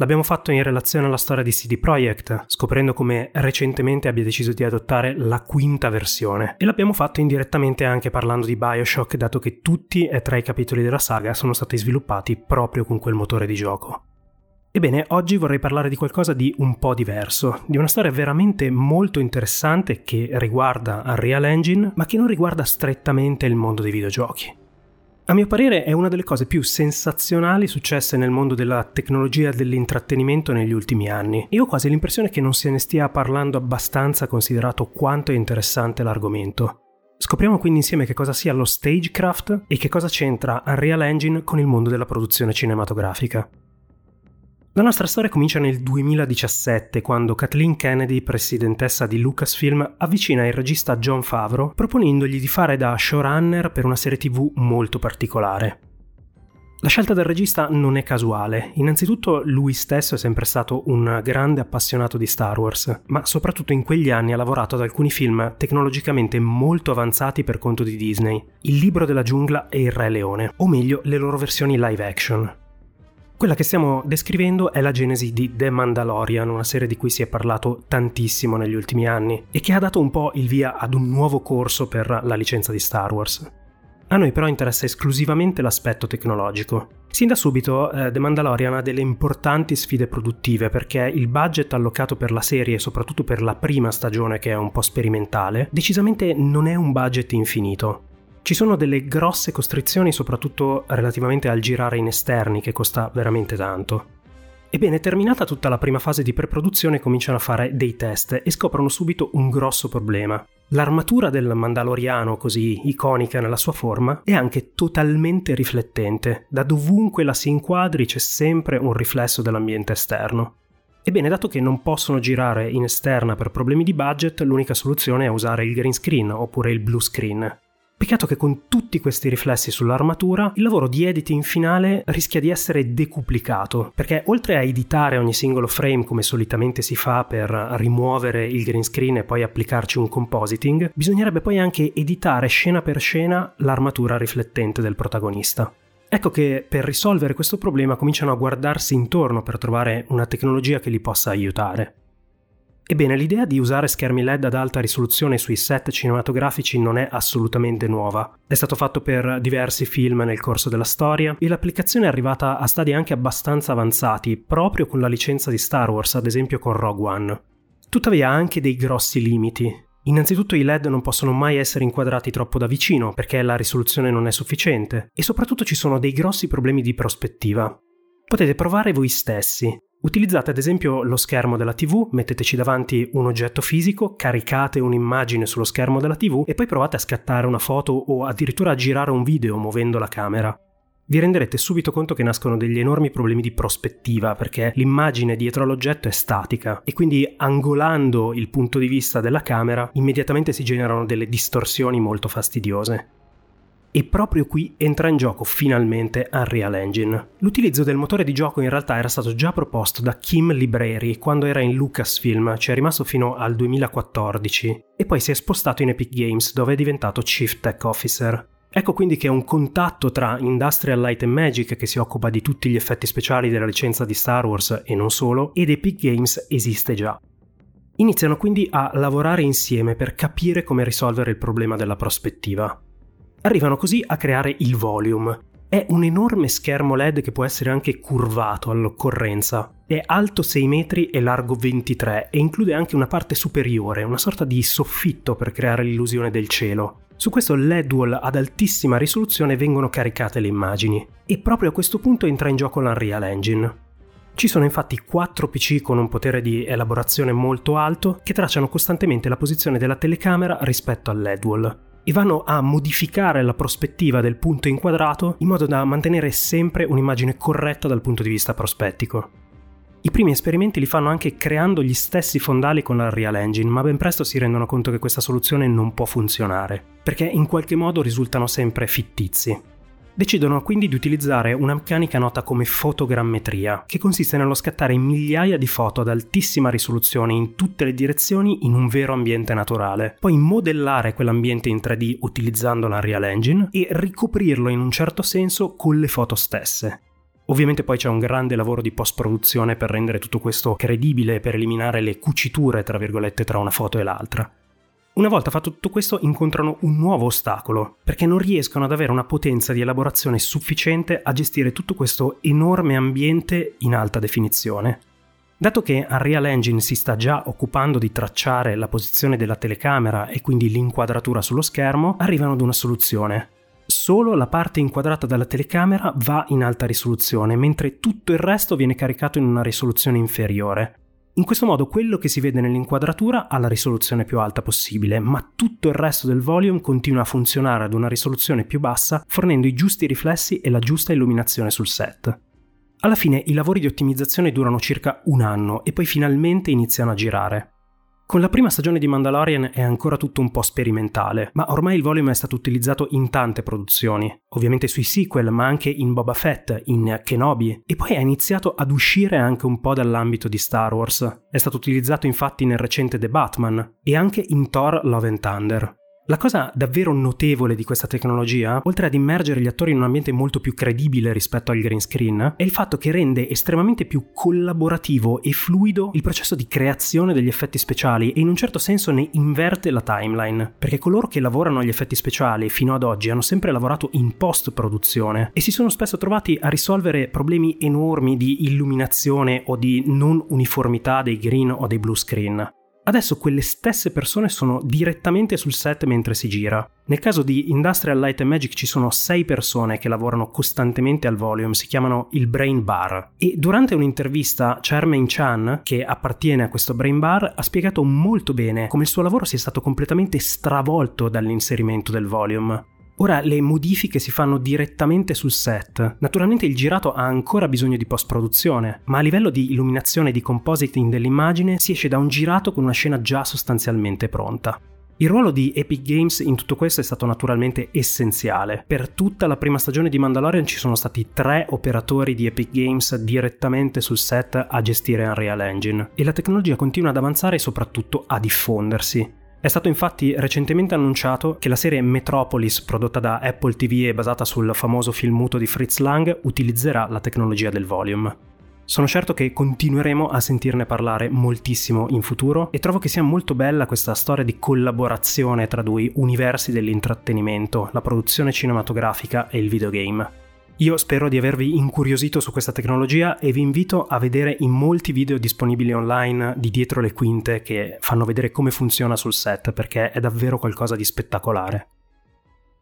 L'abbiamo fatto in relazione alla storia di CD Projekt, scoprendo come recentemente abbia deciso di adottare la quinta versione. E l'abbiamo fatto indirettamente anche parlando di BioShock, dato che tutti e tre i capitoli della saga sono stati sviluppati proprio con quel motore di gioco. Ebbene, oggi vorrei parlare di qualcosa di un po' diverso, di una storia veramente molto interessante che riguarda Unreal Engine, ma che non riguarda strettamente il mondo dei videogiochi. A mio parere è una delle cose più sensazionali successe nel mondo della tecnologia dell'intrattenimento negli ultimi anni, e ho quasi l'impressione che non se ne stia parlando abbastanza considerato quanto è interessante l'argomento. Scopriamo quindi insieme che cosa sia lo Stagecraft e che cosa c'entra Unreal Engine con il mondo della produzione cinematografica. La nostra storia comincia nel 2017, quando Kathleen Kennedy, presidentessa di Lucasfilm, avvicina il regista John Favreau proponendogli di fare da showrunner per una serie TV molto particolare. La scelta del regista non è casuale. Innanzitutto lui stesso è sempre stato un grande appassionato di Star Wars, ma soprattutto in quegli anni ha lavorato ad alcuni film tecnologicamente molto avanzati per conto di Disney, Il Libro della Giungla e Il Re Leone, o meglio le loro versioni live action. Quella che stiamo descrivendo è la genesi di The Mandalorian, una serie di cui si è parlato tantissimo negli ultimi anni e che ha dato un po' il via ad un nuovo corso per la licenza di Star Wars. A noi però interessa esclusivamente l'aspetto tecnologico. Sin da subito The Mandalorian ha delle importanti sfide produttive perché il budget allocato per la serie e soprattutto per la prima stagione, che è un po' sperimentale, decisamente non è un budget infinito. Ci sono delle grosse costrizioni, soprattutto relativamente al girare in esterni, che costa veramente tanto. Ebbene, terminata tutta la prima fase di preproduzione, cominciano a fare dei test e scoprono subito un grosso problema. L'armatura del Mandaloriano, così iconica nella sua forma, è anche totalmente riflettente. Da dovunque la si inquadri c'è sempre un riflesso dell'ambiente esterno. Ebbene, dato che non possono girare in esterna per problemi di budget, l'unica soluzione è usare il green screen oppure il blue screen. Peccato che con tutti questi riflessi sull'armatura, il lavoro di editing finale rischia di essere decuplicato, perché oltre a editare ogni singolo frame come solitamente si fa per rimuovere il green screen e poi applicarci un compositing, bisognerebbe poi anche editare scena per scena l'armatura riflettente del protagonista. Ecco che per risolvere questo problema cominciano a guardarsi intorno per trovare una tecnologia che li possa aiutare. Ebbene, l'idea di usare schermi LED ad alta risoluzione sui set cinematografici non è assolutamente nuova. È stato fatto per diversi film nel corso della storia e l'applicazione è arrivata a stadi anche abbastanza avanzati, proprio con la licenza di Star Wars, ad esempio con Rogue One. Tuttavia ha anche dei grossi limiti. Innanzitutto i LED non possono mai essere inquadrati troppo da vicino, perché la risoluzione non è sufficiente, e soprattutto ci sono dei grossi problemi di prospettiva. Potete provare voi stessi. Utilizzate ad esempio lo schermo della TV, metteteci davanti un oggetto fisico, caricate un'immagine sullo schermo della TV e poi provate a scattare una foto o addirittura a girare un video muovendo la camera. Vi renderete subito conto che nascono degli enormi problemi di prospettiva, perché l'immagine dietro all'oggetto è statica e quindi angolando il punto di vista della camera immediatamente si generano delle distorsioni molto fastidiose. E proprio qui entra in gioco finalmente Unreal Engine. L'utilizzo del motore di gioco in realtà era stato già proposto da Kim Libreri quando era in Lucasfilm, cioè è rimasto fino al 2014, e poi si è spostato in Epic Games dove è diventato Chief Tech Officer. Ecco quindi che un contatto tra Industrial Light and Magic, che si occupa di tutti gli effetti speciali della licenza di Star Wars e non solo, ed Epic Games esiste già. Iniziano quindi a lavorare insieme per capire come risolvere il problema della prospettiva. Arrivano così a creare il Volume. È un enorme schermo LED che può essere anche curvato all'occorrenza. È alto 6 metri e largo 23 e include anche una parte superiore, una sorta di soffitto per creare l'illusione del cielo. Su questo LED wall ad altissima risoluzione vengono caricate le immagini. E proprio a questo punto entra in gioco l'Unreal Engine. Ci sono infatti 4 PC con un potere di elaborazione molto alto che tracciano costantemente la posizione della telecamera rispetto al LED wall. E vanno a modificare la prospettiva del punto inquadrato in modo da mantenere sempre un'immagine corretta dal punto di vista prospettico. I primi esperimenti li fanno anche creando gli stessi fondali con la Unreal Engine, ma ben presto si rendono conto che questa soluzione non può funzionare, perché in qualche modo risultano sempre fittizi. Decidono quindi di utilizzare una meccanica nota come fotogrammetria, che consiste nello scattare migliaia di foto ad altissima risoluzione in tutte le direzioni in un vero ambiente naturale, poi modellare quell'ambiente in 3D utilizzando l'Unreal Engine e ricoprirlo in un certo senso con le foto stesse. Ovviamente poi c'è un grande lavoro di post-produzione per rendere tutto questo credibile e per eliminare le cuciture, tra virgolette, tra una foto e l'altra. Una volta fatto tutto questo incontrano un nuovo ostacolo, perché non riescono ad avere una potenza di elaborazione sufficiente a gestire tutto questo enorme ambiente in alta definizione. Dato che Unreal Engine si sta già occupando di tracciare la posizione della telecamera e quindi l'inquadratura sullo schermo, arrivano ad una soluzione. Solo la parte inquadrata dalla telecamera va in alta risoluzione, mentre tutto il resto viene caricato in una risoluzione inferiore. In questo modo quello che si vede nell'inquadratura ha la risoluzione più alta possibile, ma tutto il resto del volume continua a funzionare ad una risoluzione più bassa, fornendo i giusti riflessi e la giusta illuminazione sul set. Alla fine i lavori di ottimizzazione durano circa un anno e poi finalmente iniziano a girare. Con la prima stagione di Mandalorian è ancora tutto un po' sperimentale, ma ormai il volume è stato utilizzato in tante produzioni, ovviamente sui sequel, ma anche in Boba Fett, in Kenobi, e poi è iniziato ad uscire anche un po' dall'ambito di Star Wars. È stato utilizzato infatti nel recente The Batman e anche in Thor Love and Thunder. La cosa davvero notevole di questa tecnologia, oltre ad immergere gli attori in un ambiente molto più credibile rispetto al green screen, è il fatto che rende estremamente più collaborativo e fluido il processo di creazione degli effetti speciali e in un certo senso ne inverte la timeline, perché coloro che lavorano agli effetti speciali fino ad oggi hanno sempre lavorato in post-produzione e si sono spesso trovati a risolvere problemi enormi di illuminazione o di non uniformità dei green o dei blue screen. Adesso quelle stesse persone sono direttamente sul set mentre si gira. Nel caso di Industrial Light and Magic ci sono 6 persone che lavorano costantemente al volume, si chiamano il Brain Bar. E durante un'intervista Charmaine Chan, che appartiene a questo Brain Bar, ha spiegato molto bene come il suo lavoro sia stato completamente stravolto dall'inserimento del volume. Ora le modifiche si fanno direttamente sul set. Naturalmente il girato ha ancora bisogno di post-produzione, ma a livello di illuminazione e di compositing dell'immagine si esce da un girato con una scena già sostanzialmente pronta. Il ruolo di Epic Games in tutto questo è stato naturalmente essenziale. Per tutta la prima stagione di Mandalorian ci sono stati 3 operatori di Epic Games direttamente sul set a gestire Unreal Engine, e la tecnologia continua ad avanzare e soprattutto a diffondersi. È stato infatti recentemente annunciato che la serie Metropolis, prodotta da Apple TV e basata sul famoso film muto di Fritz Lang, utilizzerà la tecnologia del volume. Sono certo che continueremo a sentirne parlare moltissimo in futuro e trovo che sia molto bella questa storia di collaborazione tra due universi dell'intrattenimento, la produzione cinematografica e il videogame. Io spero di avervi incuriosito su questa tecnologia e vi invito a vedere i molti video disponibili online di dietro le quinte che fanno vedere come funziona sul set, perché è davvero qualcosa di spettacolare.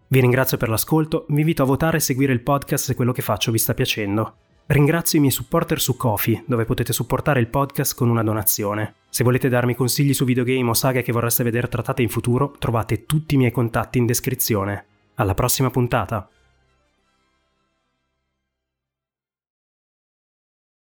Vi ringrazio per l'ascolto, vi invito a votare e seguire il podcast se quello che faccio vi sta piacendo. Ringrazio i miei supporter su Ko-fi, dove potete supportare il podcast con una donazione. Se volete darmi consigli su videogame o saghe che vorreste vedere trattate in futuro, trovate tutti i miei contatti in descrizione. Alla prossima puntata!